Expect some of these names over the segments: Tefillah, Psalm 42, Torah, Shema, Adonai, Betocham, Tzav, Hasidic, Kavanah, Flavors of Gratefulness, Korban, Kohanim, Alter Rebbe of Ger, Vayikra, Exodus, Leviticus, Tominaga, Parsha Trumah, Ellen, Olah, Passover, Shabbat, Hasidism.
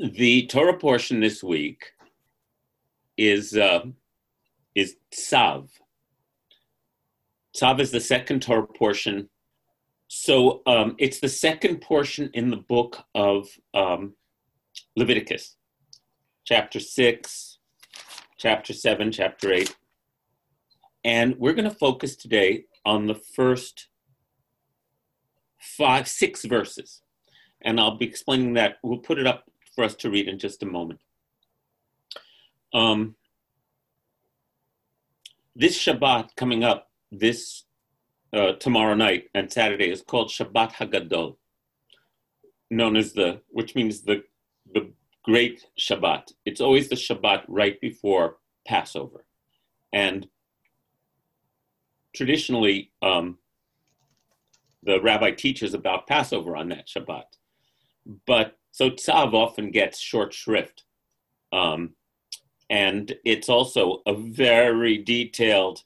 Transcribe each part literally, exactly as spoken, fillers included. The Torah portion this week is uh, is Tzav. Tzav is the second Torah portion. So um, it's the second portion in the book of um, Leviticus, chapter six, chapter seven, chapter eight. And we're going to focus today on the first five, six verses. And I'll be explaining that. We'll put it up for us to read in just a moment. Um, this Shabbat coming up, this uh, tomorrow night and Saturday is called Shabbat Hagadol, known as the, which means the, the Great Shabbat. It's always the Shabbat right before Passover. And traditionally, um, the rabbi teaches about Passover on that Shabbat. But so Tzav often gets short shrift. Um, and it's also a very detailed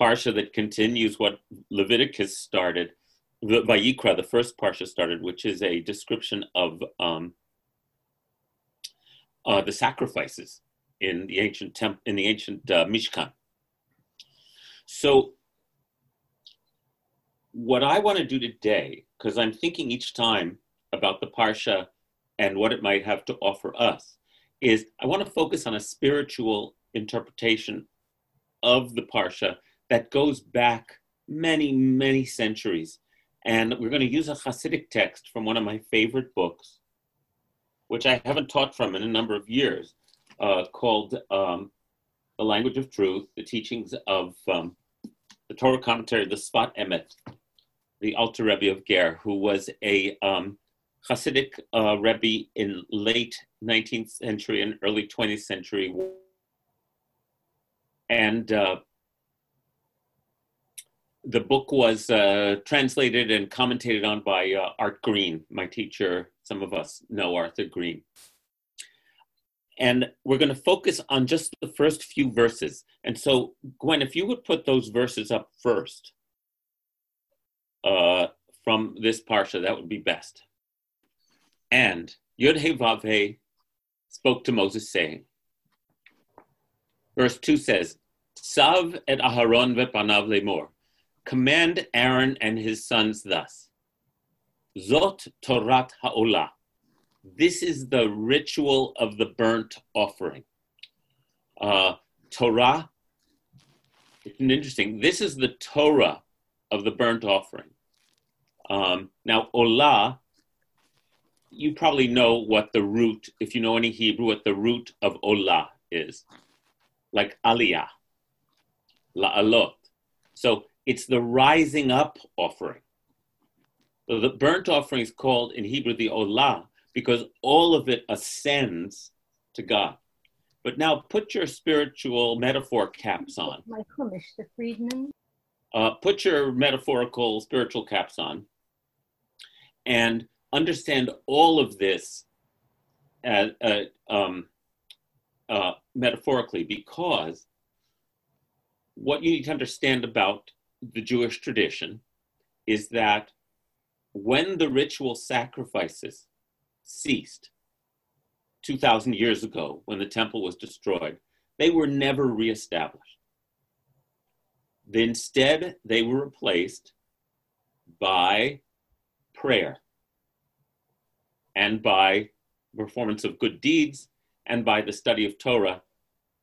Parsha that continues what Leviticus started. The Vayikra, the first Parsha started, which is a description of um, uh, the sacrifices in the ancient temp- in the ancient uh, Mishkan. So what I want to do today, because I'm thinking each time about the Parsha and what it might have to offer us, is I want to focus on a spiritual interpretation of the Parsha that goes back many, many centuries. And we're going to use a Hasidic text from one of my favorite books, which I haven't taught from in a number of years, uh, called um, The Language of Truth, The Teachings of um, the Torah Commentary, the Sfat Emet, the Alter Rebbe of Ger, who was a um, Hasidic uh, Rebbe in late nineteenth century and early twentieth century. And uh, the book was uh, translated and commentated on by uh, Art Green, my teacher. Some of us know Arthur Green. And we're going to focus on just the first few verses. And so, Gwen, if you would put those verses up first uh, from this Parsha, that would be best. And Yod-Heh Vav-Heh spoke to Moses, saying, verse two says, Tzav et Aharon v'panav lemor. Command Aaron and his sons thus. Zot Torat ha'olah. This is the ritual of the burnt offering. Uh, Torah, it's interesting. This is the Torah of the burnt offering. Um, now, Olah, you probably know what the root, if you know any Hebrew, what the root of Olah is. Like Aliyah, La'alot. So it's the rising up offering. So the burnt offering is called in Hebrew the Olah, because all of it ascends to God. But now put your spiritual metaphor caps on. My Chumash, the Friedman. Uh, put your metaphorical spiritual caps on and understand all of this as, uh, um, uh, metaphorically, because what you need to understand about the Jewish tradition is that when the ritual sacrifices ceased two thousand years ago when the temple was destroyed, they were never reestablished. Instead, they were replaced by prayer and by performance of good deeds and by the study of Torah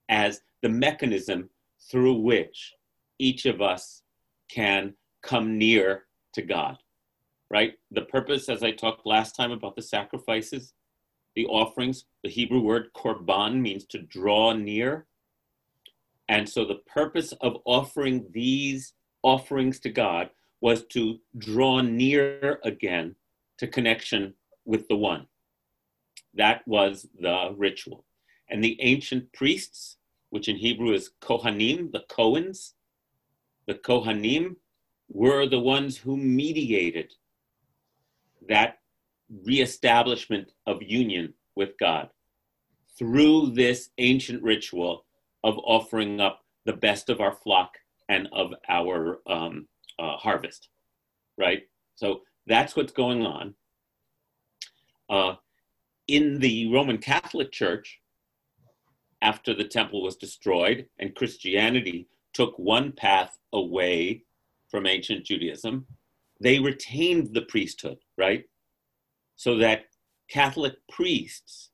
as the mechanism through which each of us can come near to God. Right? The purpose, as I talked last time about the sacrifices, the offerings, the Hebrew word korban means to draw near. And so the purpose of offering these offerings to God was to draw near again to connection with the one. That was the ritual. And the ancient priests, which in Hebrew is Kohanim, the Cohens, the Kohanim were the ones who mediated that reestablishment of union with God through this ancient ritual of offering up the best of our flock and of our um, uh, harvest, right? So that's what's going on. Uh, in the Roman Catholic Church, after the temple was destroyed and Christianity took one path away from ancient Judaism, they retained the priesthood, right? So that Catholic priests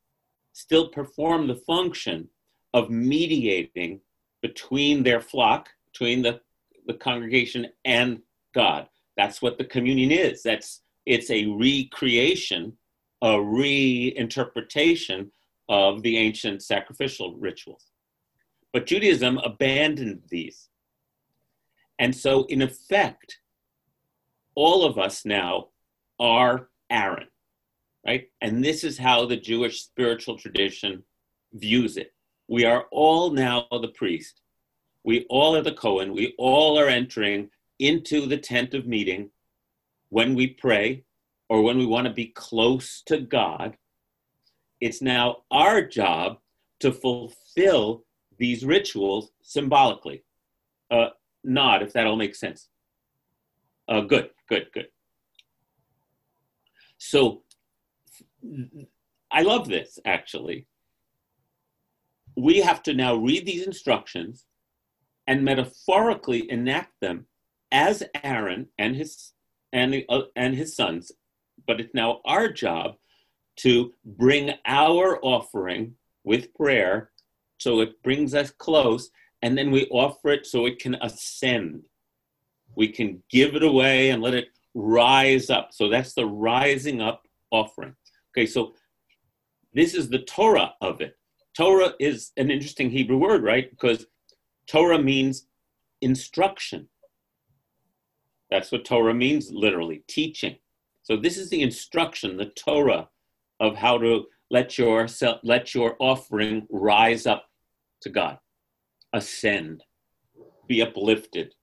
still perform the function of mediating between their flock, between the, the congregation and God. That's what the communion is. That's, it's a recreation, a reinterpretation of the ancient sacrificial rituals. But Judaism abandoned these. And so in effect, all of us now are Aaron, right? And this is how the Jewish spiritual tradition views it. We are all now the priest. We all are the Kohen. We all are entering into the tent of meeting when we pray or when we want to be close to God. It's now our job to fulfill these rituals symbolically. Uh, nod, if that all makes sense. Uh, good, good, good. So I love this, actually. We have to now read these instructions and metaphorically enact them as Aaron and his and the, uh, and his sons, but it's now our job to bring our offering with prayer so it brings us close, and then we offer it so it can ascend. We can give it away and let it rise up. So that's the rising up offering. Okay, so this is the Torah of it. Torah is an interesting Hebrew word, right? Because Torah means instruction. That's what Torah means, literally, teaching. So this is the instruction, the Torah, of how to let your, let your offering rise up to God, ascend, be uplifted.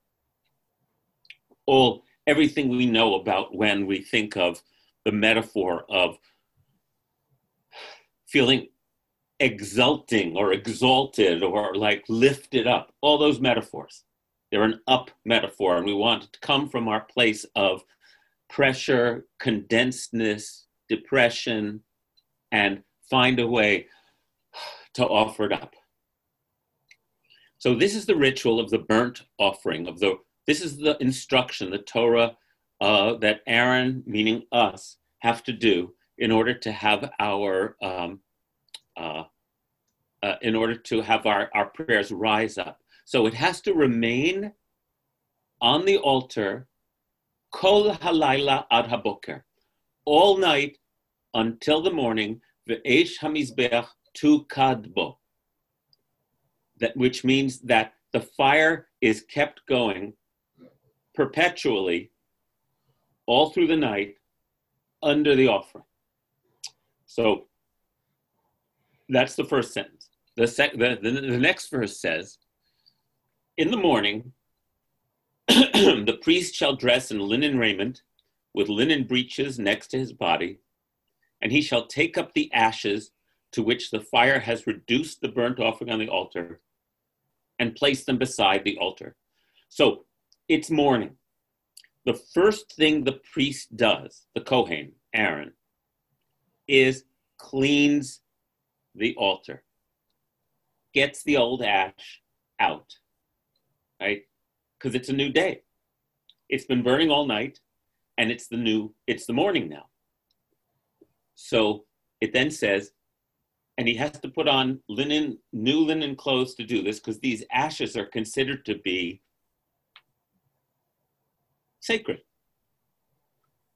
All, everything we know about when we think of the metaphor of feeling exulting or exalted or like lifted up, all those metaphors. They're an up metaphor, and we want it to come from our place of pressure, condensedness, depression, and find a way to offer it up. So this is the ritual of the burnt offering. Of the this is the instruction, the Torah, uh, that Aaron, meaning us, have to do in order to have our um, uh, uh, in order to have our, our prayers rise up. So it has to remain on the altar kol halayla ad haboker, all night until the morning, v'esh hamizbeach tukadbo, that which means that the fire is kept going perpetually all through the night under the offering. So that's the first sentence. The sec- the, the, the next verse says, in the morning, the priest shall dress in linen raiment, with linen breeches next to his body, and he shall take up the ashes to which the fire has reduced the burnt offering on the altar and place them beside the altar. So it's morning. The first thing the priest does, the Kohen, Aaron, is cleans the altar, gets the old ash out, right? Because it's a new day. It's been burning all night. And it's the new, it's the morning now. So it then says, and he has to put on linen, new linen clothes to do this, because these ashes are considered to be sacred.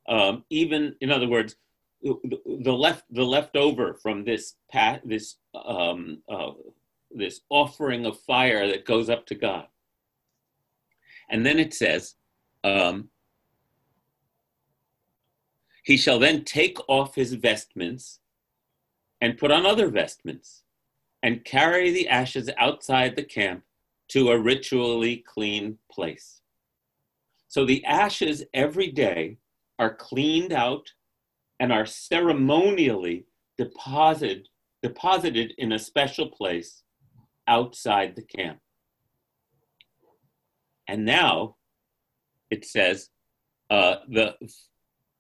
Um, even, in other words, the, the left, the leftover from this pat, this um, uh, this offering of fire that goes up to God. And then it says, Um, he shall then take off his vestments and put on other vestments and carry the ashes outside the camp to a ritually clean place. So the ashes every day are cleaned out and are ceremonially deposited, deposited in a special place outside the camp. And now it says uh, the...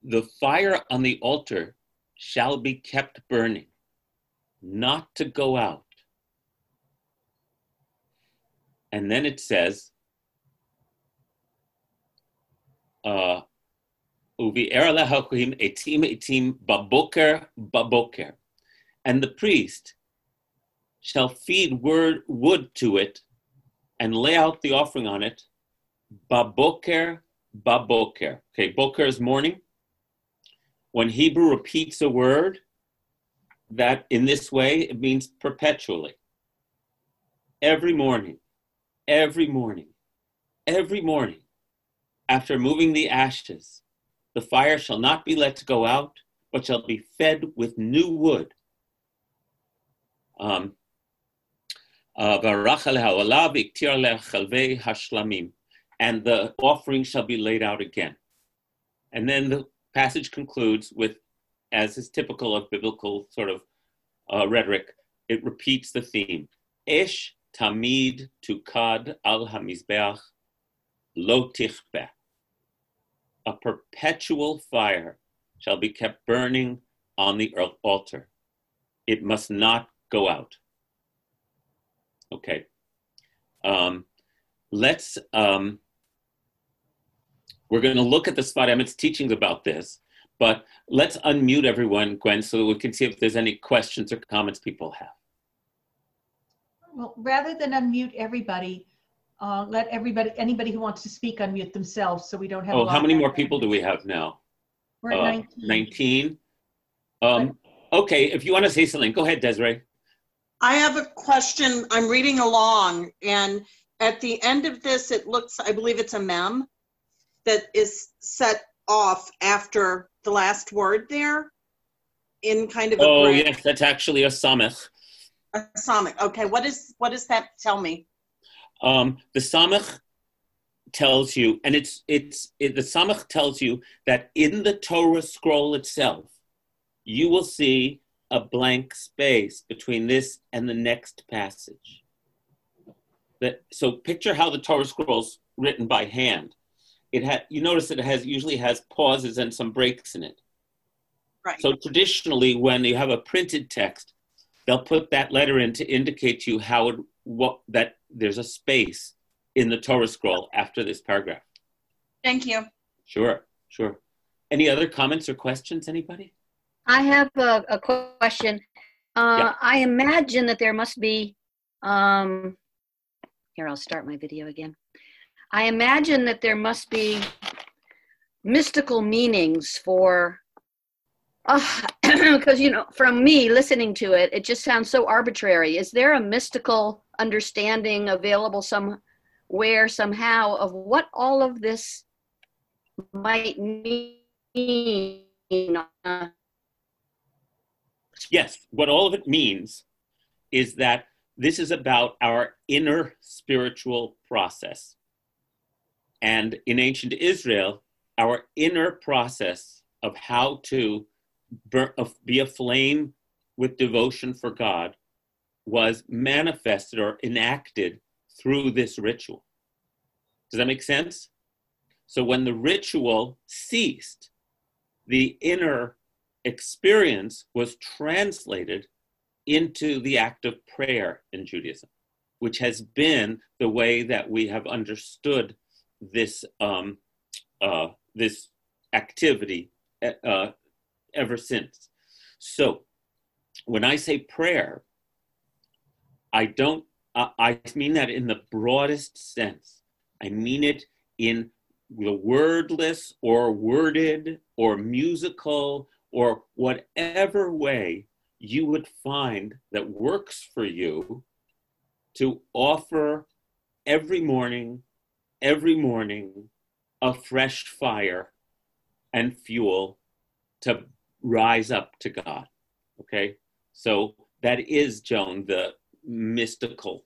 The fire on the altar shall be kept burning. not to go out. And then it says, uh, and the priest shall feed word, wood to it and lay out the offering on it, baboker, baboker. Okay, boker is morning. When Hebrew repeats a word, that in this way, it means perpetually. Every morning, every morning, every morning, after moving the ashes, the fire shall not be let go out, but shall be fed with new wood. Um, and the offering shall be laid out again. And then the passage concludes with, as is typical of biblical sort of uh, rhetoric, it repeats the theme. Esh tamid tukad al hamizbeach lo tichbeh. A perpetual fire shall be kept burning on the altar. It must not go out. Okay. Um, let's, um, we're going to look at the Sfat Emet's teachings about this. But let's unmute everyone, Gwen, so that we can see if there's any questions or comments people have. Well, rather than unmute everybody, uh, let everybody, anybody who wants to speak, unmute themselves, so we don't have. Oh, how many more people do we have now? We're at uh, nineteen. nineteen. Um, okay, if you want to say something, go ahead, Desiree. I have a question. I'm reading along, and at the end of this, it looks, I believe it's a mem that is set off after the last word there in kind of a oh break. Yes, that's actually a samech. A samech. Okay, what is what does that tell me? Um, the samech tells you, and it's it's it, the samech tells you that in the Torah scroll itself, you will see a blank space between this and the next passage. That, so picture how the Torah scroll's written by hand. It had, you notice that it has usually has pauses and some breaks in it. Right. So traditionally, when you have a printed text, they'll put that letter in to indicate to you how it, what that there's a space in the Torah scroll after this paragraph. Thank you. Sure, sure. Any other comments or questions, anybody? I have a, a question. Uh, yeah. I imagine that there must be, um, here, I'll start my video again. I imagine that there must be mystical meanings for, because, uh, you know, from me listening to it, it just sounds so arbitrary. Is there a mystical understanding available somewhere, somehow, of what all of this might mean? Yes, what all of it means is that this is about our inner spiritual process. And in ancient Israel, our inner process of how to burn, of be aflame with devotion for God was manifested or enacted through this ritual. Does that make sense? So when the ritual ceased, the inner experience was translated into the act of prayer in Judaism, which has been the way that we have understood this um, uh, this activity uh, ever since. So when I say prayer, I don't, uh, I mean that in the broadest sense. I mean it in the wordless or worded or musical or whatever way you would find that works for you to offer every morning every morning, a fresh fire and fuel to rise up to God, okay? So that is, Joan, the mystical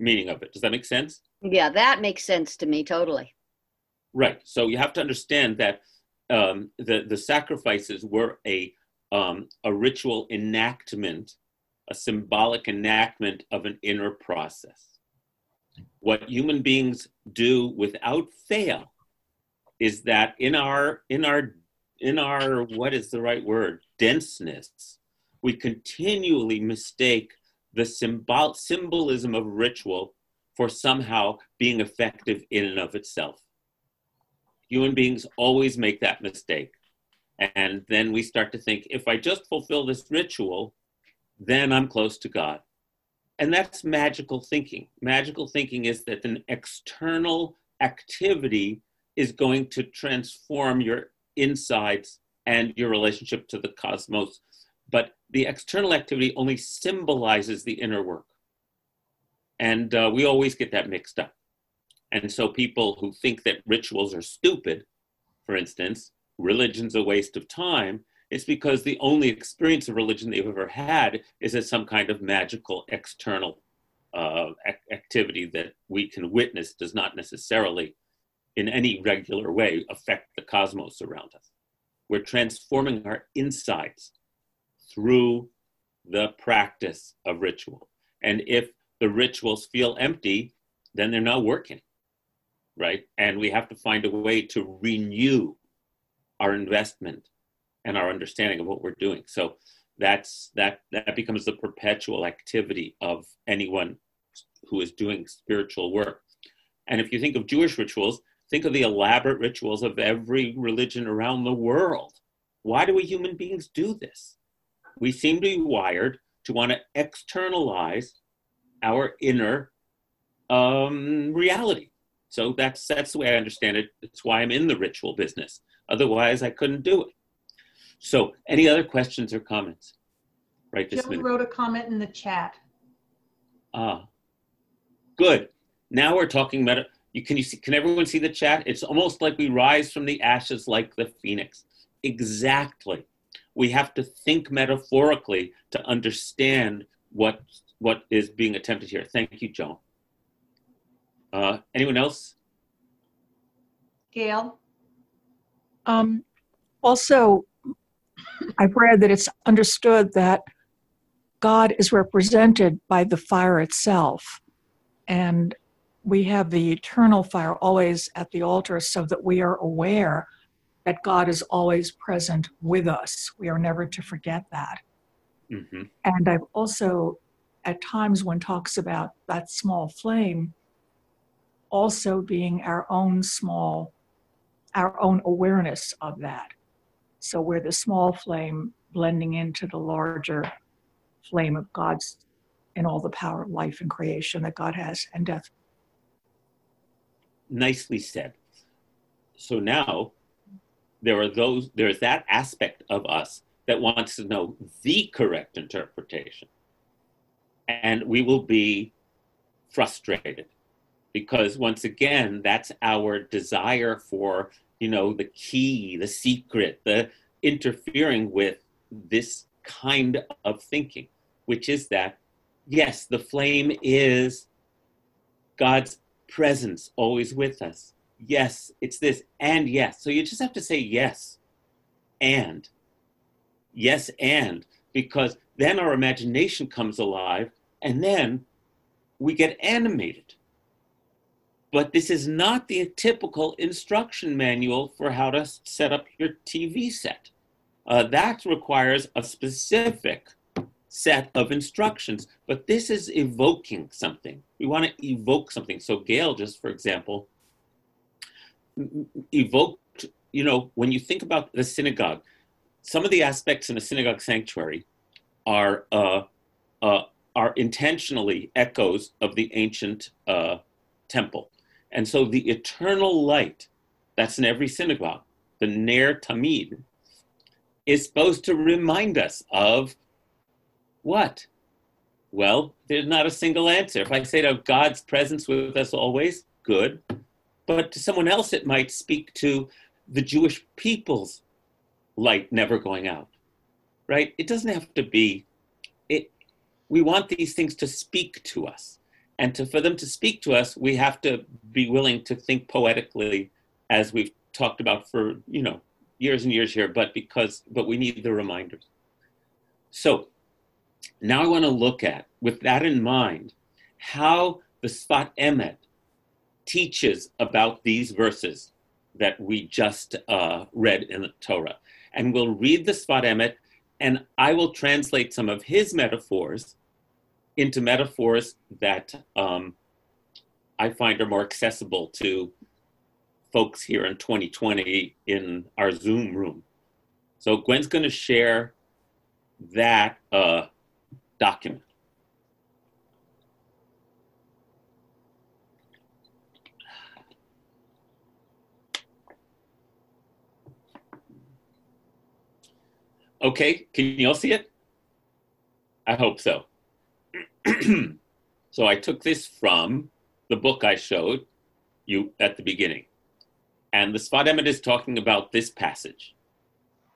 meaning of it. Does that make sense? Yeah, that makes sense to me, totally. Right, so you have to understand that um, the, the sacrifices were a, um, a ritual enactment, a symbolic enactment of an inner process. What human beings do without fail is that in our, in our, in our, what is the right word? Denseness, we continually mistake the symbol symbolism of ritual for somehow being effective in and of itself. Human beings always make that mistake. And then we start to think, if I just fulfill this ritual, then I'm close to God. And that's magical thinking. Magical thinking is that an external activity is going to transform your insides and your relationship to the cosmos. But the external activity only symbolizes the inner work. And uh, we always get that mixed up. And so people who think that rituals are stupid, for instance, religion's a waste of time, it's because the only experience of religion they've ever had is as some kind of magical external uh, ac- activity that we can witness does not necessarily in any regular way affect the cosmos around us. We're transforming our insides through the practice of ritual. And if the rituals feel empty, then they're not working, right? And we have to find a way to renew our investment and our understanding of what we're doing. So that's that that becomes the perpetual activity of anyone who is doing spiritual work. And if you think of Jewish rituals, think of the elaborate rituals of every religion around the world. Why do we human beings do this? We seem to be wired to want to externalize our inner um, reality. So that's, that's the way I understand it. It's why I'm in the ritual business. Otherwise, I couldn't do it. So any other questions or comments? Right, this Joe minute. Wrote a comment in the chat. Ah, good. Now we're talking about it. You, can you see, can everyone see the chat? It's almost like we rise from the ashes like the phoenix. Exactly. We have to think metaphorically to understand what what is being attempted here. Thank you, Joan. Uh, anyone else? Gail? Um, also, I've read that it's understood that God is represented by the fire itself. And we have the eternal fire always at the altar so that we are aware that God is always present with us. We are never to forget that. Mm-hmm. And I've also, at times when talks about that small flame, also being our own small, our own awareness of that. So we're the small flame blending into the larger flame of God's and all the power of life and creation that God has and death. Nicely said. So now, there are those, there's that aspect of us that wants to know the correct interpretation. And we will be frustrated because once again, that's our desire for, you know, the key, the secret, the interfering with this kind of thinking, which is that, yes, the flame is God's presence always with us. Yes, it's this, and yes. So you just have to say yes, and. Yes, and. Because then our imagination comes alive, and then we get animated. But this is not the typical instruction manual for how to set up your T V set. Uh, that requires a specific set of instructions. But this is evoking something. We want to evoke something. So Gail, just for example, evoked, you know, when you think about the synagogue, some of the aspects in a synagogue sanctuary are uh, uh, are intentionally echoes of the ancient uh, temple. And so the eternal light that's in every synagogue, the Ner Tamid, is supposed to remind us of what? Well, there's not a single answer. If I say to God's presence with us always, good. But to someone else, it might speak to the Jewish people's light never going out, right? It doesn't have to be, it. We want these things to speak to us. And to, for them to speak to us, we have to be willing to think poetically, as we've talked about for, you know, years and years here, but because, but we need the reminders. So now I want to look at, with that in mind, how the Sfat Emet teaches about these verses that we just uh, read in the Torah. And we'll read the Sfat Emet and I will translate some of his metaphors into metaphors that um, I find are more accessible to folks here in twenty twenty in our Zoom room. So Gwen's going to share that uh, document. Okay, can you all see it? I hope so. So I took this from the book I showed you at the beginning. And the Sfat Emet is talking about this passage.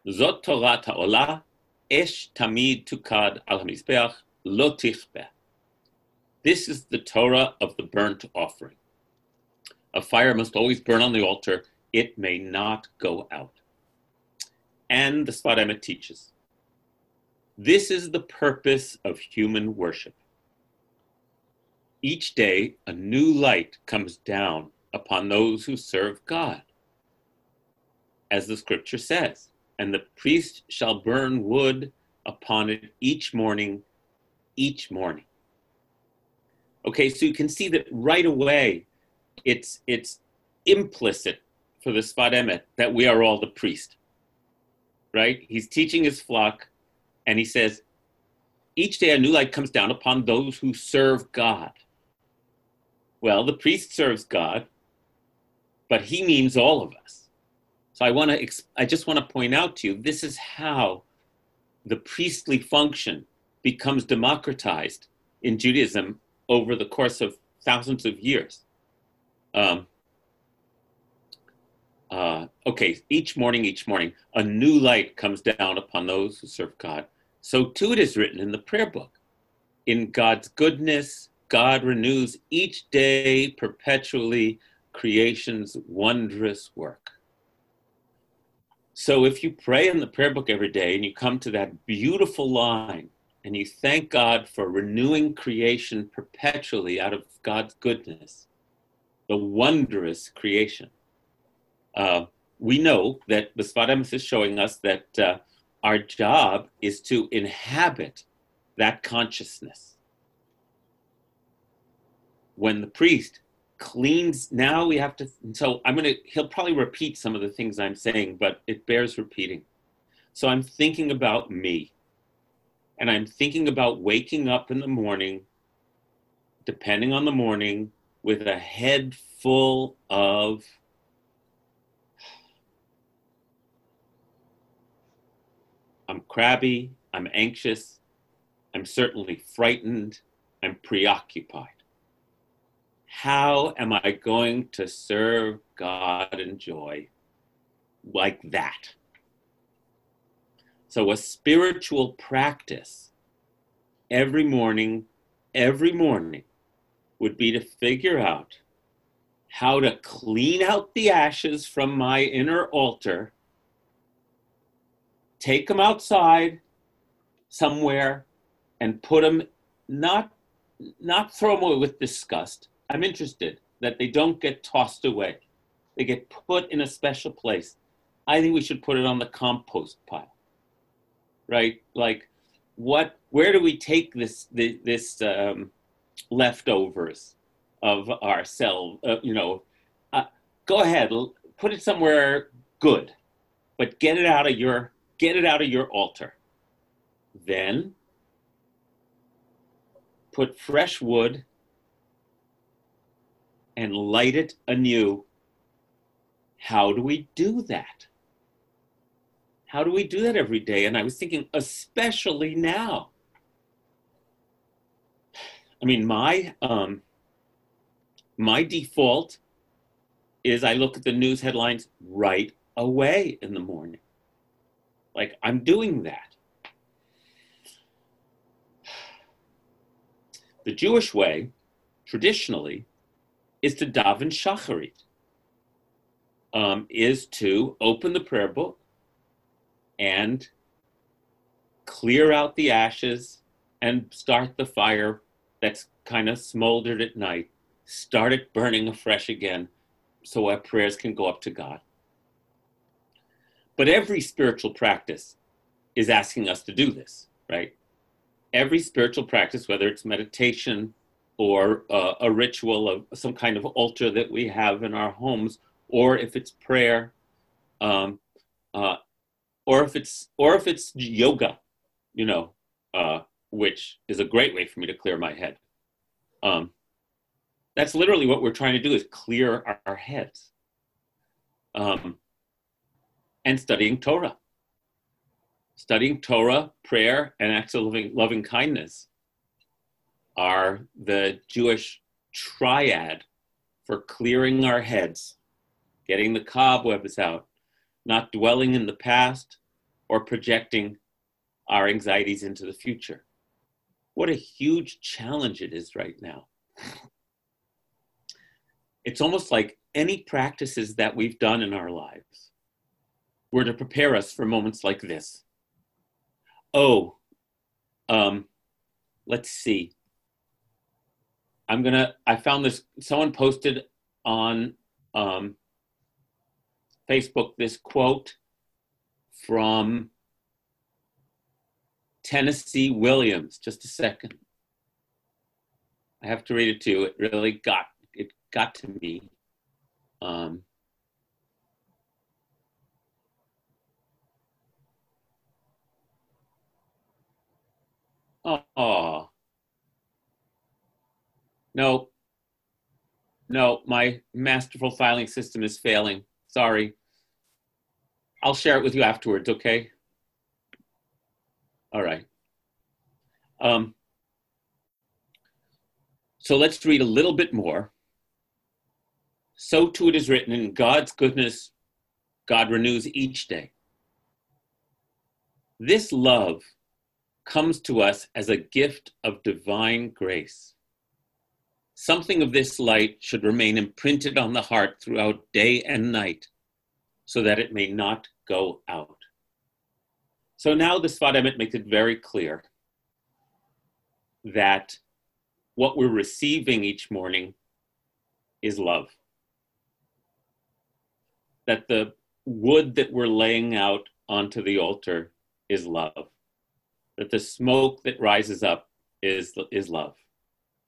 Zot Torah Olah, Esh Tamid Tukad Al HaMizbeach Lo Tichbeh. This is the Torah of the burnt offering. A fire must always burn on the altar. It may not go out. And the Sfat Emet teaches, this is the purpose of human worship. Each day, a new light comes down upon those who serve God. As the scripture says, and the priest shall burn wood upon it each morning, each morning. Okay, so you can see that right away, it's, it's implicit for the Sfat Emet that we are all the priest, right? He's teaching his flock, and he says, each day a new light comes down upon those who serve God. Well, the priest serves God, but he means all of us. So I want to, exp- I just want to point out to you, this is how the priestly function becomes democratized in Judaism over the course of thousands of years. Um, uh, okay, each morning, each morning, a new light comes down upon those who serve God. So too it is written in the prayer book. In God's goodness, God renews each day perpetually creation's wondrous work. So if you pray in the prayer book every day and you come to that beautiful line and you thank God for renewing creation perpetually out of God's goodness, the wondrous creation, uh, we know that the Sfat Emet is showing us that uh, our job is to inhabit that consciousness. When the priest cleans, now we have to, so I'm going to, he'll probably repeat some of the things I'm saying, but it bears repeating. So I'm thinking about me. And I'm thinking about waking up in the morning, depending on the morning, with a head full of I'm crabby, I'm anxious, I'm certainly frightened, I'm preoccupied. How am I going to serve God in joy like that? So a spiritual practice every morning, every morning would be to figure out how to clean out the ashes from my inner altar, take them outside somewhere and put them, not, not throw them away with disgust. I'm interested that they don't get tossed away. They get put in a special place. I think we should put it on the compost pile, right? Like what, where do we take this, this, this um, leftovers of ourselves? Uh, you know, uh, go ahead, put it somewhere good, but get it out of your, Get it out of your altar. Then put fresh wood and light it anew. How do we do that? How do we do that every day? And I was thinking, especially now. I mean, my um, my default is I look at the news headlines right away in the morning. Like, I'm doing that. The Jewish way, traditionally, is to daven shacharit, um, is to open the prayer book and clear out the ashes and start the fire that's kind of smoldered at night, start it burning afresh again so our prayers can go up to God. But every spiritual practice is asking us to do this, right? Every spiritual practice, whether it's meditation or uh, a ritual of some kind of altar that we have in our homes, or if it's prayer, um, uh, or if it's or if it's yoga, you know, uh, which is a great way for me to clear my head. Um, that's literally what we're trying to do, is clear our, our heads. Um, and studying Torah. Studying Torah, prayer, and acts of loving, loving kindness are the Jewish triad for clearing our heads, getting the cobwebs out, not dwelling in the past or projecting our anxieties into the future. What a huge challenge it is right now. It's almost like any practices that we've done in our lives were to prepare us for moments like this. Oh, um, let's see. I'm gonna, I found this, someone posted on um, Facebook this quote from Tennessee Williams. Just a second. I have to read it to you. It really got, it got to me. Um, oh, no, no, my masterful filing system is failing. Sorry. I'll share it with you afterwards, okay? All right. Um, so let's read a little bit more. So too it is written, in God's goodness, God renews each day. This love comes to us as a gift of divine grace. Something of this light should remain imprinted on the heart throughout day and night, so that it may not go out. So now the Sfat Emet makes it very clear that what we're receiving each morning is love. That the wood that we're laying out onto the altar is love. That the smoke that rises up is, is love.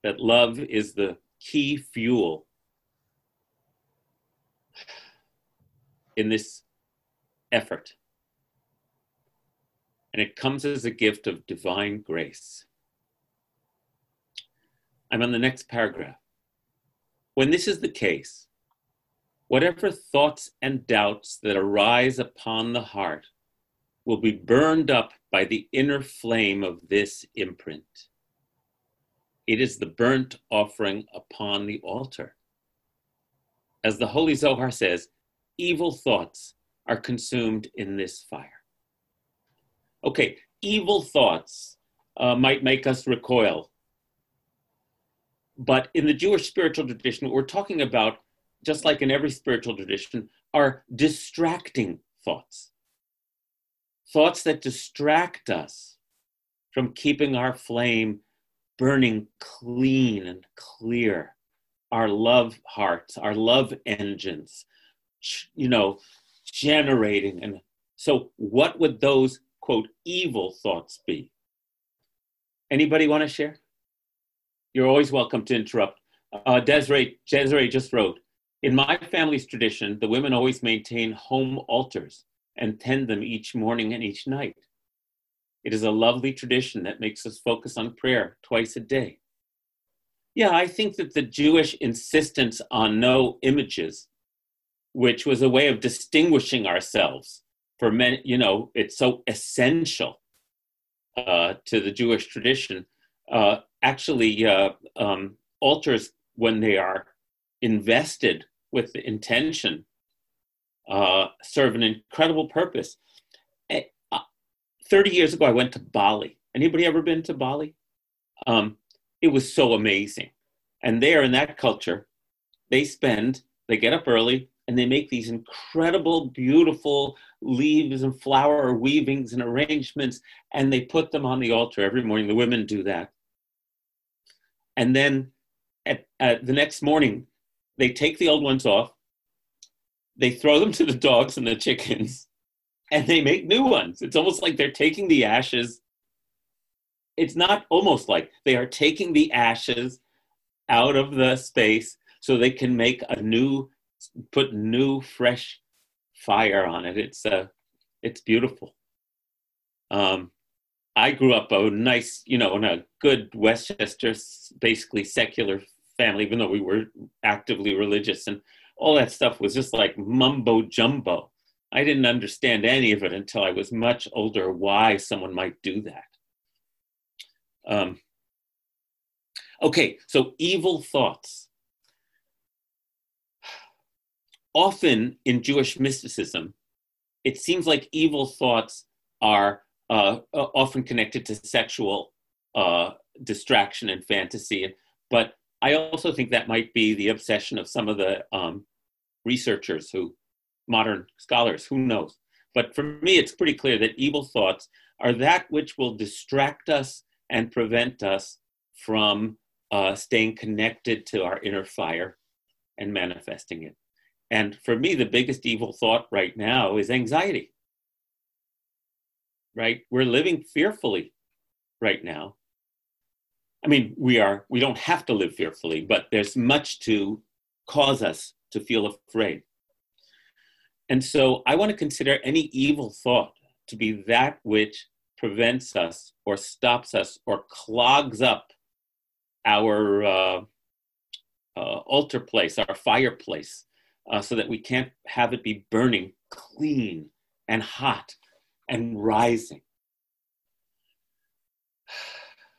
That love is the key fuel in this effort. And it comes as a gift of divine grace. I'm on the next paragraph. When this is the case, whatever thoughts and doubts that arise upon the heart will be burned up by the inner flame of this imprint. It is the burnt offering upon the altar. As the Holy Zohar says, evil thoughts are consumed in this fire. Okay, evil thoughts uh, might make us recoil. But in the Jewish spiritual tradition, what we're talking about, just like in every spiritual tradition, are distracting thoughts. Thoughts that distract us from keeping our flame burning clean and clear. Our love hearts, our love engines, you know, generating. And so what would those, quote, evil thoughts be? Anybody want to share? You're always welcome to interrupt. Uh, Desiree, Desiree just wrote, in my family's tradition, the women always maintain home altars and tend them each morning and each night. It is a lovely tradition that makes us focus on prayer twice a day. Yeah, I think that the Jewish insistence on no images, which was a way of distinguishing ourselves for men, you know, it's so essential uh, to the Jewish tradition. Uh, actually, uh, um, altars, when they are invested with the intention, uh, serve an incredible purpose. Uh, thirty years ago, I went to Bali. Anybody ever been to Bali? Um, it was so amazing. And there in that culture, they spend, they get up early, and they make these incredible, beautiful leaves and flower weavings and arrangements, and they put them on the altar every morning. The women do that. And then at, at the next morning, they take the old ones off, they throw them to the dogs and the chickens, and they make new ones. It's almost like they're taking the ashes. It's not almost like they are taking the ashes out of the space so they can make a new, put new fresh fire on it. It's uh, it's beautiful. Um, I grew up a nice, you know, in a good Westchester, basically secular family, even though we were actively religious, and all that stuff was just like mumbo jumbo. I didn't understand any of it until I was much older, why someone might do that. Um, okay, so evil thoughts. Often in Jewish mysticism, it seems like evil thoughts are uh, often connected to sexual uh, distraction and fantasy. But I also think that might be the obsession of some of the um, researchers who, modern scholars, who knows. But for me, it's pretty clear that evil thoughts are that which will distract us and prevent us from uh, staying connected to our inner fire and manifesting it. And for me, the biggest evil thought right now is anxiety, right? We're living fearfully right now. I mean, we are, we don't have to live fearfully, but there's much to cause us to feel afraid. And so I want to consider any evil thought to be that which prevents us or stops us or clogs up our uh, uh, altar place, our fireplace, uh, so that we can't have it be burning clean and hot and rising.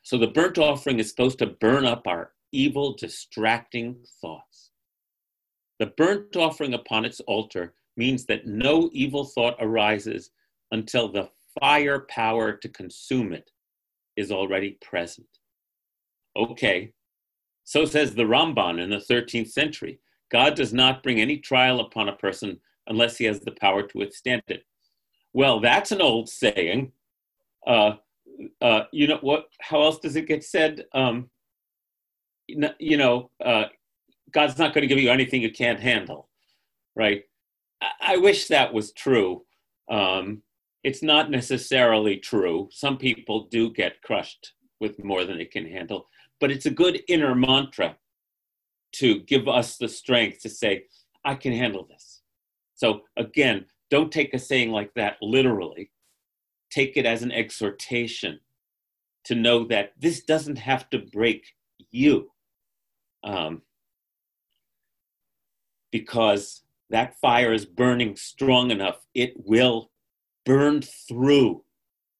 So the burnt offering is supposed to burn up our evil, distracting thoughts. The burnt offering upon its altar means that no evil thought arises until the firepower to consume it is already present. Okay, so says the Ramban in the thirteenth century. God does not bring any trial upon a person unless he has the power to withstand it. Well, that's an old saying. Uh, uh, you know what? How else does it get said? Um, you know, uh, God's not going to give you anything you can't handle, right? I, I wish that was true. Um, It's not necessarily true. Some people do get crushed with more than they can handle, but it's a good inner mantra to give us the strength to say, I can handle this. So again, don't take a saying like that literally. Take it as an exhortation to know that this doesn't have to break you, um, because that fire is burning strong enough, it will burned through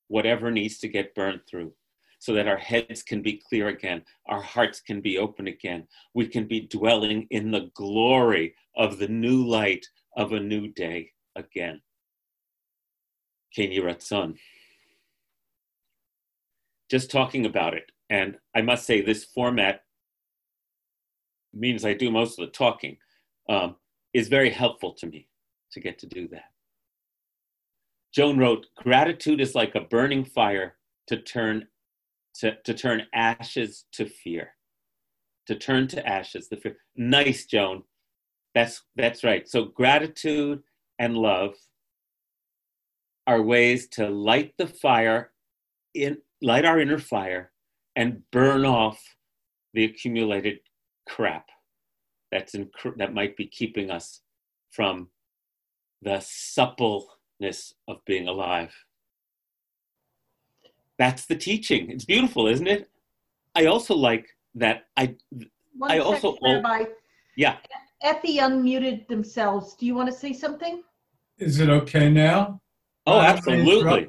whatever needs to get burned through so that our heads can be clear again, our hearts can be open again, we can be dwelling in the glory of the new light of a new day again. Ken Yiratzon. Just talking about it, and I must say this format means I do most of the talking, um, is very helpful to me to get to do that. Joan wrote, gratitude is like a burning fire to turn to, to turn ashes to fear. To turn to ashes the fear. Nice, Joan. That's that's right. So gratitude and love are ways to light the fire, in light our inner fire, and burn off the accumulated crap that's in, that might be keeping us from the supple of being alive. That's the teaching. It's beautiful, isn't it? I also like that. I One I second, also Rabbi. Yeah. Effie unmuted themselves. Do you want to say something? Is it okay now? Oh, absolutely.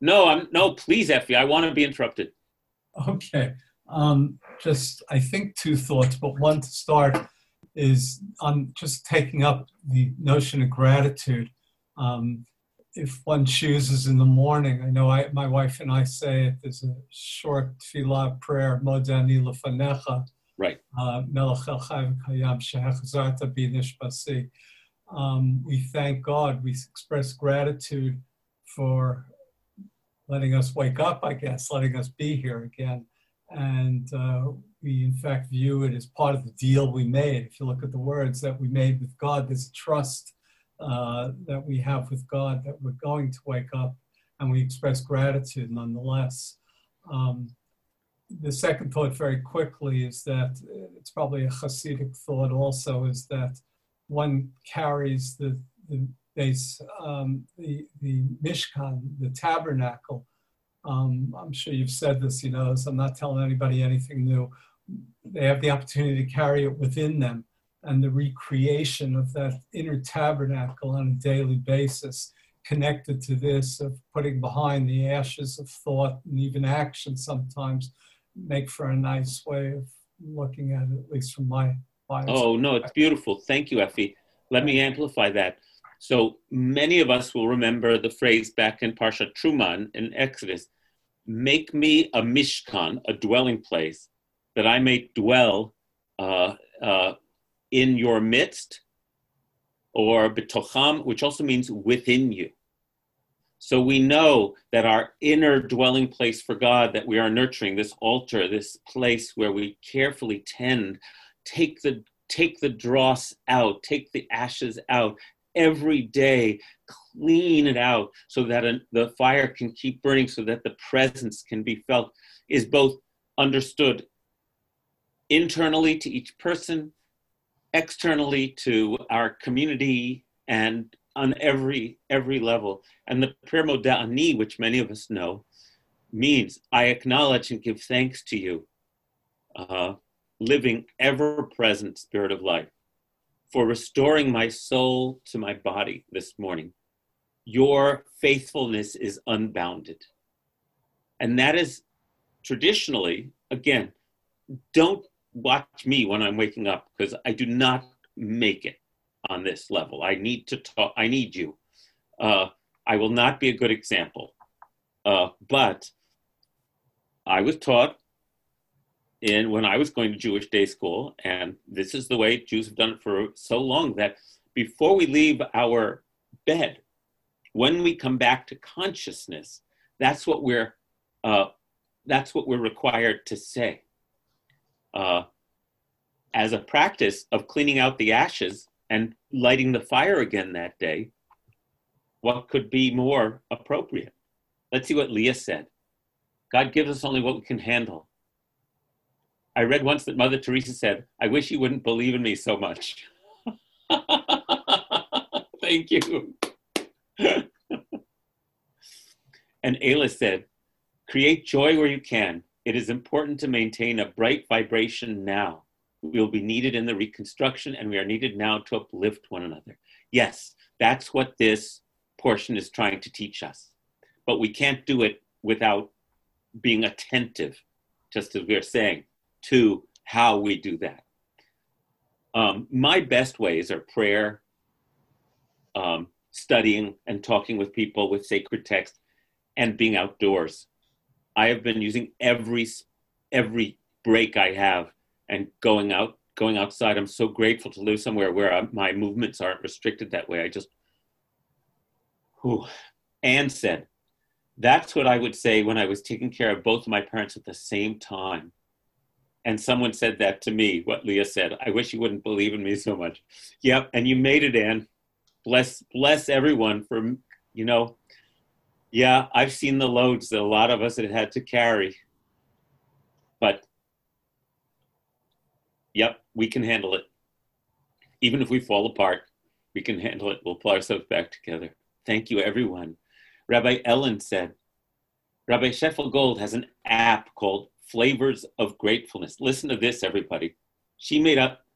No, I'm no. Please, Effie. I want to be interrupted. Okay. Um, just I think two thoughts, but one to start is I'm just taking up the notion of gratitude. Um, If one chooses in the morning, I know I, my wife and I say it, there's a short tefillah prayer, Modeh Ani lefanecha, right? Melech el chai v'kayam shehechazarta bi nishbasi. We thank God. We express gratitude for letting us wake up, I guess, letting us be here again. And uh, we, in fact, view it as part of the deal we made. If you look at the words that we made with God, there's trust uh, that we have with God, that we're going to wake up and we express gratitude nonetheless. Um, the second thought very quickly is that it's probably a Hasidic thought also, is that one carries the, the base, um, the, the Mishkan, the tabernacle. Um, I'm sure you've said this, you know, so I'm not telling anybody anything new. They have the opportunity to carry it within them, and the recreation of that inner tabernacle on a daily basis, connected to this of putting behind the ashes of thought and even action, sometimes make for a nice way of looking at it, at least from my bias. Oh, no, it's beautiful. Thank you, Effie. Let me amplify that. So many of us will remember the phrase back in Parsha Trumah in Exodus, make me a Mishkan, a dwelling place, that I may dwell uh, uh, in your midst, or Betocham, which also means within you. So we know that our inner dwelling place for God, that we are nurturing, this altar, this place where we carefully tend, take the, take the dross out, take the ashes out, every day, clean it out so that a, the fire can keep burning, so that the presence can be felt, is both understood internally to each person, externally to our community, and on every every level. And the prayer Modeh Ani, which many of us know, means I acknowledge and give thanks to you, uh, living ever-present spirit of life, for restoring my soul to my body this morning. Your faithfulness is unbounded. And that is traditionally, again, don't watch me when I'm waking up, because I do not make it on this level. I need to talk, I need you. Uh, I will not be a good example. Uh, but I was taught in when I was going to Jewish day school, and this is the way Jews have done it for so long, that before we leave our bed, when we come back to consciousness, that's what we're uh, that's what we're required to say. Uh, as a practice of cleaning out the ashes and lighting the fire again that day, what could be more appropriate? Let's see what Leah said. God gives us only what we can handle. I read once that Mother Teresa said, I wish you wouldn't believe in me so much. Thank you. And Ayla said, create joy where you can. It is important to maintain a bright vibration now. We will be needed in the reconstruction, and we are needed now to uplift one another. Yes, that's what this portion is trying to teach us. But we can't do it without being attentive, just as we are saying, to how we do that. Um, my best ways are prayer, um, studying and talking with people with sacred text, and being outdoors. I have been using every every break I have and going out, going outside. I'm so grateful to live somewhere where I, my movements aren't restricted that way. I just, whew. Anne said, that's what I would say when I was taking care of both of my parents at the same time. And someone said that to me, what Leah said, I wish you wouldn't believe in me so much. Yep, and you made it, Anne. Bless bless everyone for, you know, yeah, I've seen the loads that a lot of us had had to carry. But, yep, we can handle it. Even if we fall apart, we can handle it. We'll pull ourselves back together. Thank you, everyone. Rabbi Ellen said, Rabbi Shefa Gold has an app called Flavors of Gratefulness. Listen to this, everybody. She made up,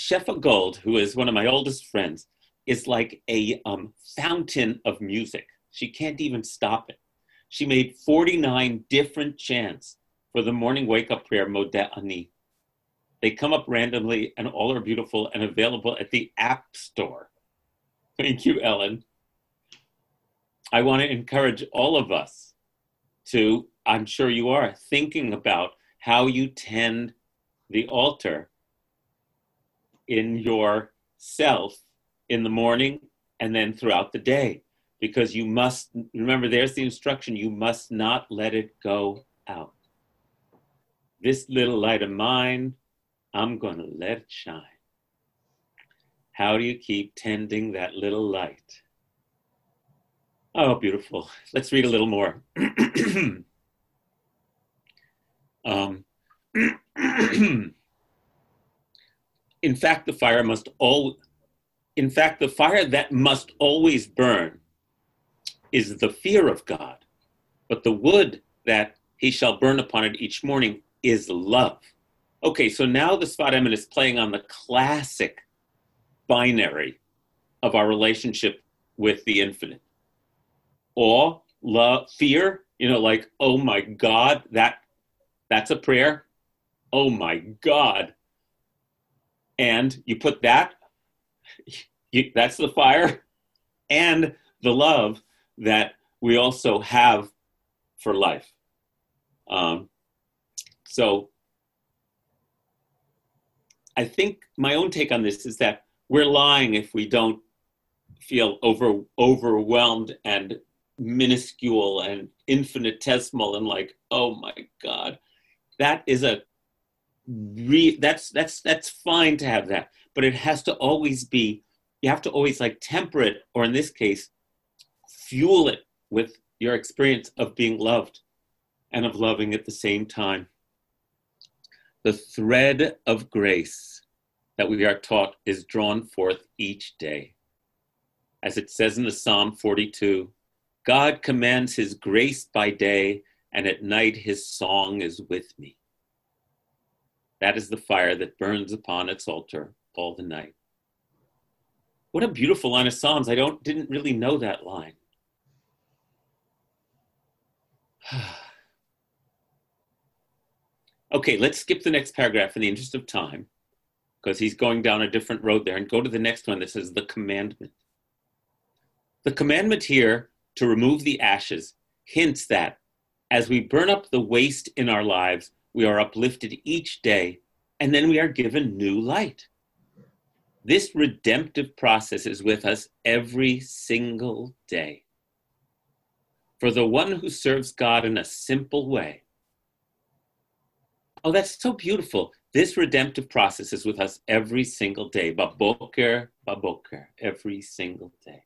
Shefa Gold, who is one of my oldest friends, is like a um, fountain of music. She can't even stop it. She made forty-nine different chants for the morning wake-up prayer, Modeh Ani. They come up randomly, and all are beautiful and available at the App Store. Thank you, Ellen. I want to encourage all of us to, I'm sure you are, thinking about how you tend the altar in yourself in the morning and then throughout the day. Because you must, remember, there's the instruction, you must not let it go out. This little light of mine, I'm going to let it shine. How do you keep tending that little light? Oh, beautiful. Let's read a little more. um, in fact, the fire must all, in fact, the fire that must always burn is the fear of God, but the wood that he shall burn upon it each morning is love. Okay, so now the Sfat Emet is playing on the classic binary of our relationship with the infinite. Awe, love, fear, you know, like, oh my God, that that's a prayer. Oh my God. And you put that, you, that's the fire, and the love that we also have for life. Um, so I think my own take on this is that we're lying if we don't feel over, overwhelmed and minuscule and infinitesimal and like, oh my God, that is a re- that's that's that's fine to have that, but it has to always be, you have to always like temper it, or in this case, fuel it with your experience of being loved and of loving at the same time. The thread of grace that we are taught is drawn forth each day. As it says in the Psalm forty-two, God commands his grace by day, and at night his song is with me. That is the fire that burns upon its altar all the night. What a beautiful line of Psalms. I don't didn't really know that line. Okay, let's skip the next paragraph in the interest of time, because he's going down a different road there, and go to the next one that says the commandment. The commandment here to remove the ashes hints that as we burn up the waste in our lives, we are uplifted each day, and then we are given new light. This redemptive process is with us every single day. For the one who serves God in a simple way. Oh, that's so beautiful. This redemptive process is with us every single day. Baboker, baboker, every single day.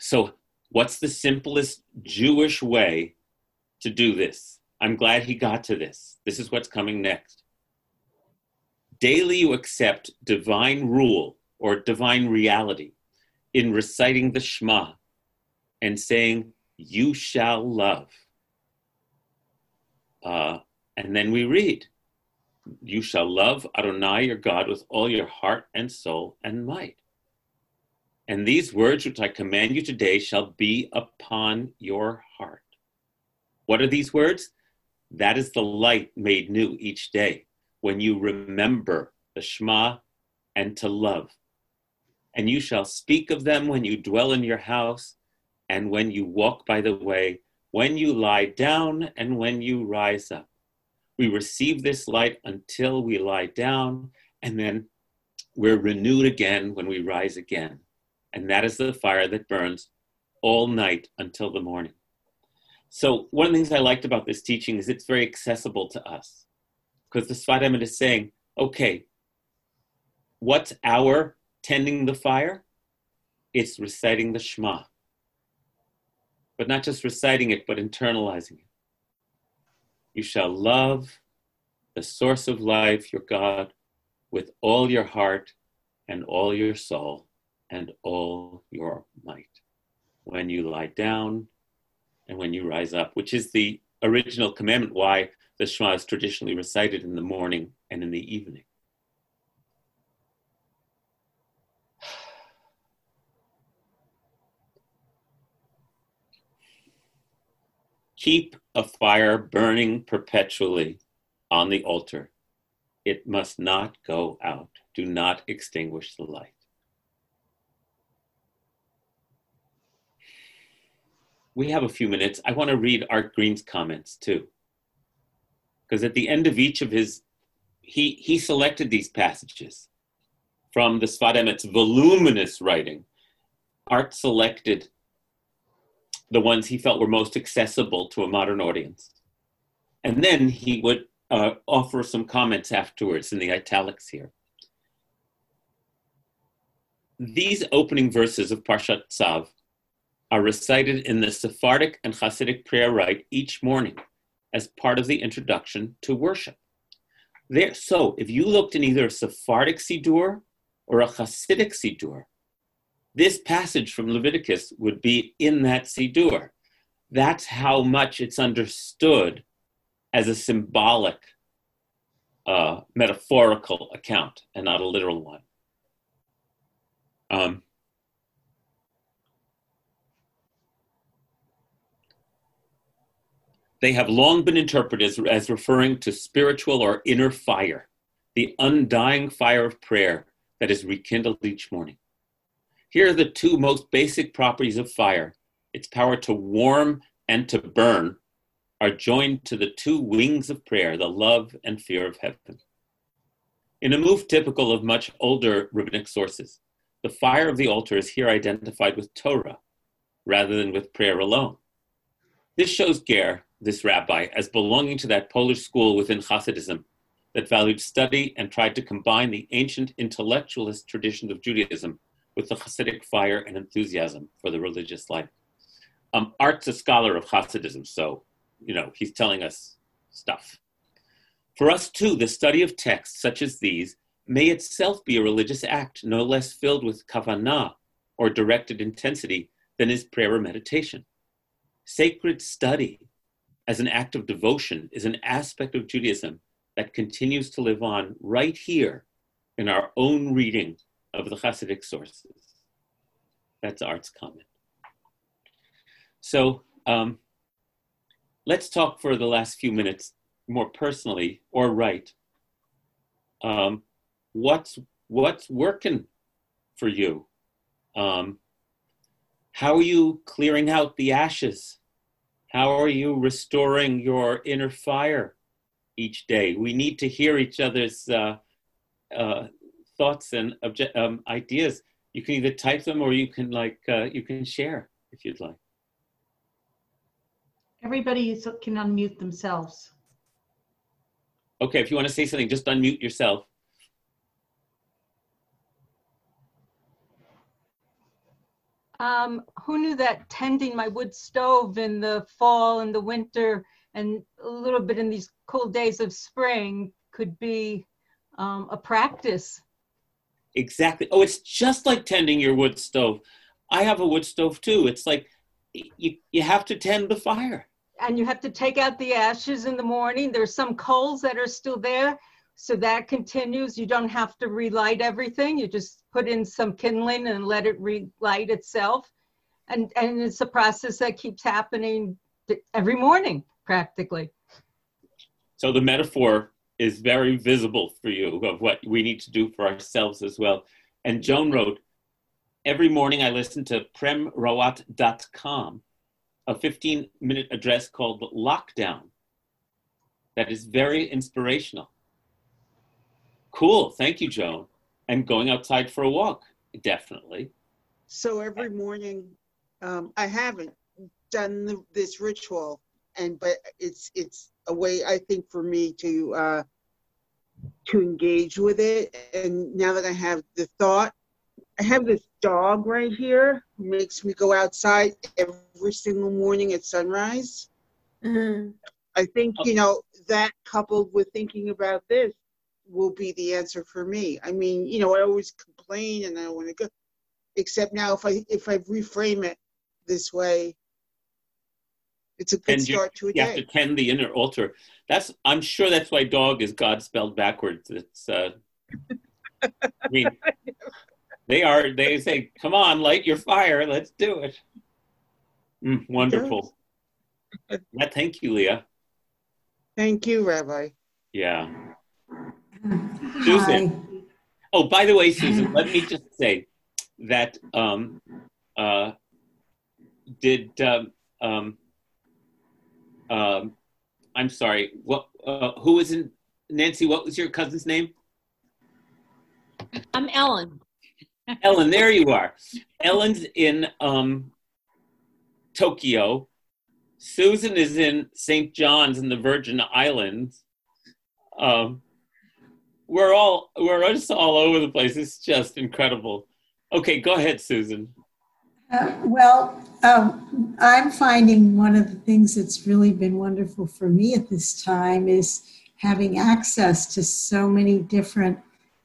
So what's the simplest Jewish way to do this? I'm glad he got to this. This is what's coming next. Daily you accept divine rule or divine reality in reciting the Shema and saying, you shall love. Uh, and then we read, you shall love Adonai your God with all your heart and soul and might. And these words which I command you today shall be upon your heart. What are these words? That is the light made new each day when you remember the Shema and to love. And you shall speak of them when you dwell in your house and when you walk by the way, when you lie down and when you rise up. We receive this light until we lie down, and then we're renewed again when we rise again. And that is the fire that burns all night until the morning. So one of the things I liked about this teaching is it's very accessible to us, because the Sfat Emet is saying, okay, what's our tending the fire? It's reciting the Shema. But not just reciting it, but internalizing it. You shall love the source of life, your God, with all your heart and all your soul and all your might, when you lie down and when you rise up, which is the original commandment, why the Shema is traditionally recited in the morning and in the evening. Keep a fire burning perpetually on the altar. It must not go out. Do not extinguish the light. We have a few minutes. I want to read Art Green's comments too, because at the end of each of his, he he selected these passages from the Sfat Emet's voluminous writing. Art selected the ones he felt were most accessible to a modern audience. And then he would uh, offer some comments afterwards in the italics here. These opening verses of Parshat Tzav are recited in the Sephardic and Hasidic prayer rite each morning as part of the introduction to worship. There, so if you looked in either a Sephardic Siddur or a Hasidic Siddur, this passage from Leviticus would be in that Siddur. That's how much it's understood as a symbolic, uh, metaphorical account and not a literal one. Um, they have long been interpreted as, as referring to spiritual or inner fire, the undying fire of prayer that is rekindled each morning. Here are the two most basic properties of fire. Its power to warm and to burn are joined to the two wings of prayer, the love and fear of heaven. In a move typical of much older rabbinic sources, the fire of the altar is here identified with Torah rather than with prayer alone. This shows Ger, this rabbi, as belonging to that Polish school within Hasidism that valued study and tried to combine the ancient intellectualist tradition of Judaism with the Hasidic fire and enthusiasm for the religious life. Um, Art's a scholar of Hasidism, so, you know, he's telling us stuff. For us, too, the study of texts such as these may itself be a religious act, no less filled with kavanah, or directed intensity, than is prayer or meditation. Sacred study as an act of devotion is an aspect of Judaism that continues to live on right here in our own reading of the Hasidic sources. That's Art's comment. So um, let's talk for the last few minutes more personally, or right. Um, what's what's working for you? Um, how are you clearing out the ashes? How are you restoring your inner fire each day? We need to hear each other's uh, uh, thoughts and obje- um, ideas. You can either type them or you can like uh, you can share if you'd like. Everybody can unmute themselves. Okay, if you want to say something, just unmute yourself. Um, who knew that tending my wood stove in the fall and the winter and a little bit in these cool days of spring could be um, a practice? Exactly. Oh, it's just like tending your wood stove. I have a wood stove too. It's like you, you have to tend the fire. And you have to take out the ashes in the morning. There's some coals that are still there. So that continues. You don't have to relight everything. You just put in some kindling and let it relight itself. And and it's a process that keeps happening every morning, practically. So the metaphor is very visible for you of what we need to do for ourselves as well. And Joan wrote, every morning I listen to prem rawat dot com, a fifteen minute address called Lockdown that is very inspirational. Cool, thank you, Joan. And going outside for a walk, definitely. So every morning, um, I haven't done the, this ritual, and but it's it's a way I think for me to uh, to engage with it. And now that I have the thought, I have this dog right here who makes me go outside every single morning at sunrise. Mm-hmm. I think, you know, that coupled with thinking about this will be the answer for me. I mean, you know, I always complain and I want to go, except now if I if I reframe it this way, it's a good you, start to a you day. You have to tend the inner altar. That's, I'm sure that's why dog is God spelled backwards. It's, uh, I mean, they are, they say, come on, light your fire, let's do it. Mm, wonderful. Yeah, thank you, Leah. Thank you, Rabbi. Yeah. Susan. Hi. Oh, by the way, Susan, let me just say that um, uh, did um, um, um, I'm sorry. What? Uh, who was in Nancy? What was your cousin's name? I'm Ellen. Ellen, there you are. Ellen's in um, Tokyo. Susan is in Saint John's in the Virgin Islands. Um, we're all we're just all over the place. It's just incredible. Okay, go ahead, Susan. Uh, well, um, I'm finding one of the things that's really been wonderful for me at this time is having access to so many different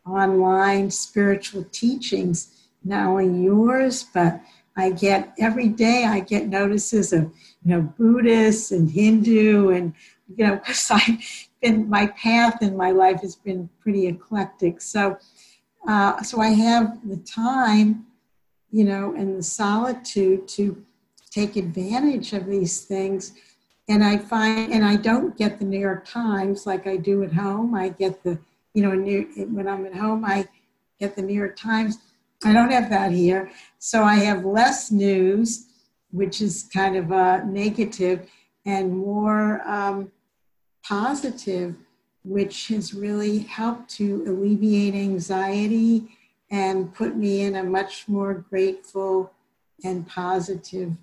online spiritual teachings, not only yours, but I get every day I get notices of, you know, Buddhist and Hindu, and, you know, because I've been, my path in my life has been pretty eclectic. So, uh, so I have the time, you know, and the solitude to take advantage of these things. And I find, and I don't get the New York Times like I do at home. I get the, you know, New, when I'm at home, I get the New York Times. I don't have that here. So I have less news, which is kind of a negative, and more um, positive, which has really helped to alleviate anxiety and put me in a much more grateful and positive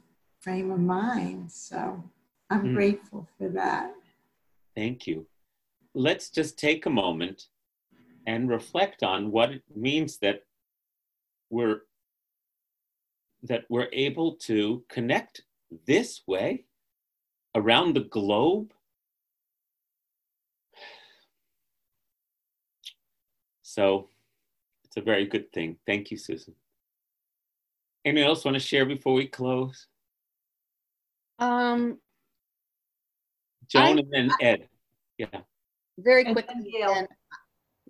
frame of mind. So I'm mm. grateful for that. Thank you. Let's just take a moment and reflect on what it means that we're that we're able to connect this way around the globe. So it's a very good thing. Thank you, Susan. Anyone else want to share before we close? Um, Joan I, and then Ed. Yeah. Very quickly.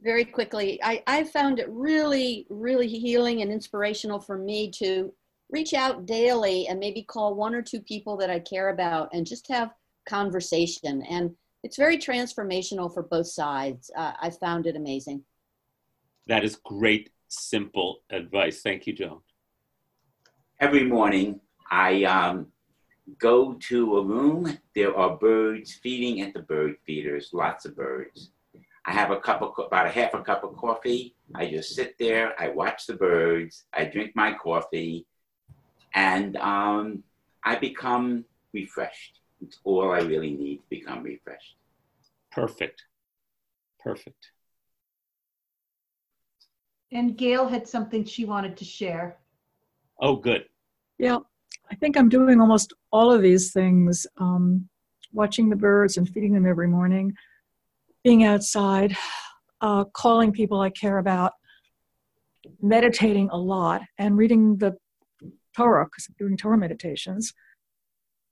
Very quickly. I, I found it really, really healing and inspirational for me to reach out daily and maybe call one or two people that I care about and just have conversation. And it's very transformational for both sides. Uh, I found it amazing. That is great, simple advice. Thank you, Joan. Every morning I um, go to a room. There are birds feeding at the bird feeders, lots of birds. I have a cup of, about a half a cup of coffee. I just sit there, I watch the birds, I drink my coffee, and um, I become refreshed. It's all I really need to become refreshed. Perfect, perfect. And Gail had something she wanted to share. Oh, good. Yeah, I think I'm doing almost all of these things, um, watching the birds and feeding them every morning. Being outside, uh, calling people I care about, meditating a lot, and reading the Torah, because I'm doing Torah meditations.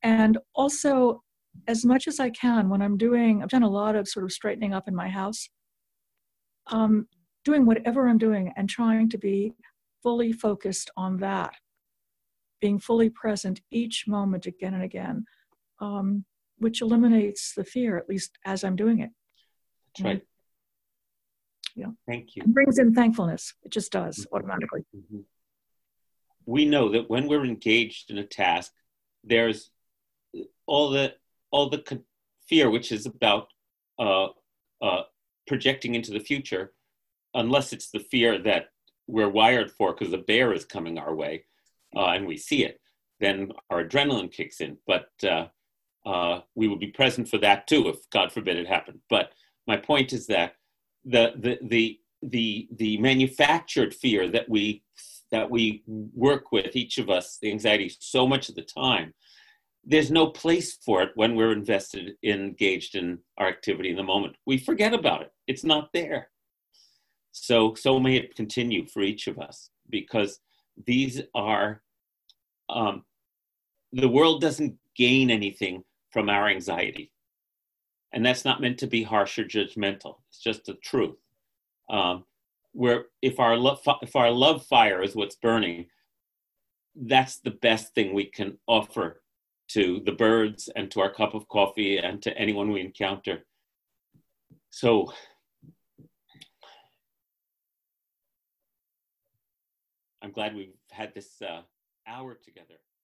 And also, as much as I can, when I'm doing, I've done a lot of sort of straightening up in my house, um, doing whatever I'm doing and trying to be fully focused on that, being fully present each moment again and again, um, which eliminates the fear, at least as I'm doing it. That's right. Yeah. Thank you. It brings in thankfulness. It just does mm-hmm. automatically. Mm-hmm. We know that when we're engaged in a task, there's all the all the con- fear, which is about uh, uh, projecting into the future, unless it's the fear that we're wired for because the bear is coming our way uh, and we see it, then our adrenaline kicks in. But uh, uh, we will be present for that too, if God forbid it happened. But my point is that the, the the the the manufactured fear that we that we work with, each of us, the anxiety so much of the time, there's no place for it when we're invested in, engaged in our activity in the moment. We forget about it. It's not there. So so may it continue for each of us, because these are um, the world doesn't gain anything from our anxiety. And that's not meant to be harsh or judgmental. It's just the truth. Um, where if our love, if our love fire is what's burning, that's the best thing we can offer to the birds and to our cup of coffee and to anyone we encounter. So, I'm glad we've had this uh, hour together.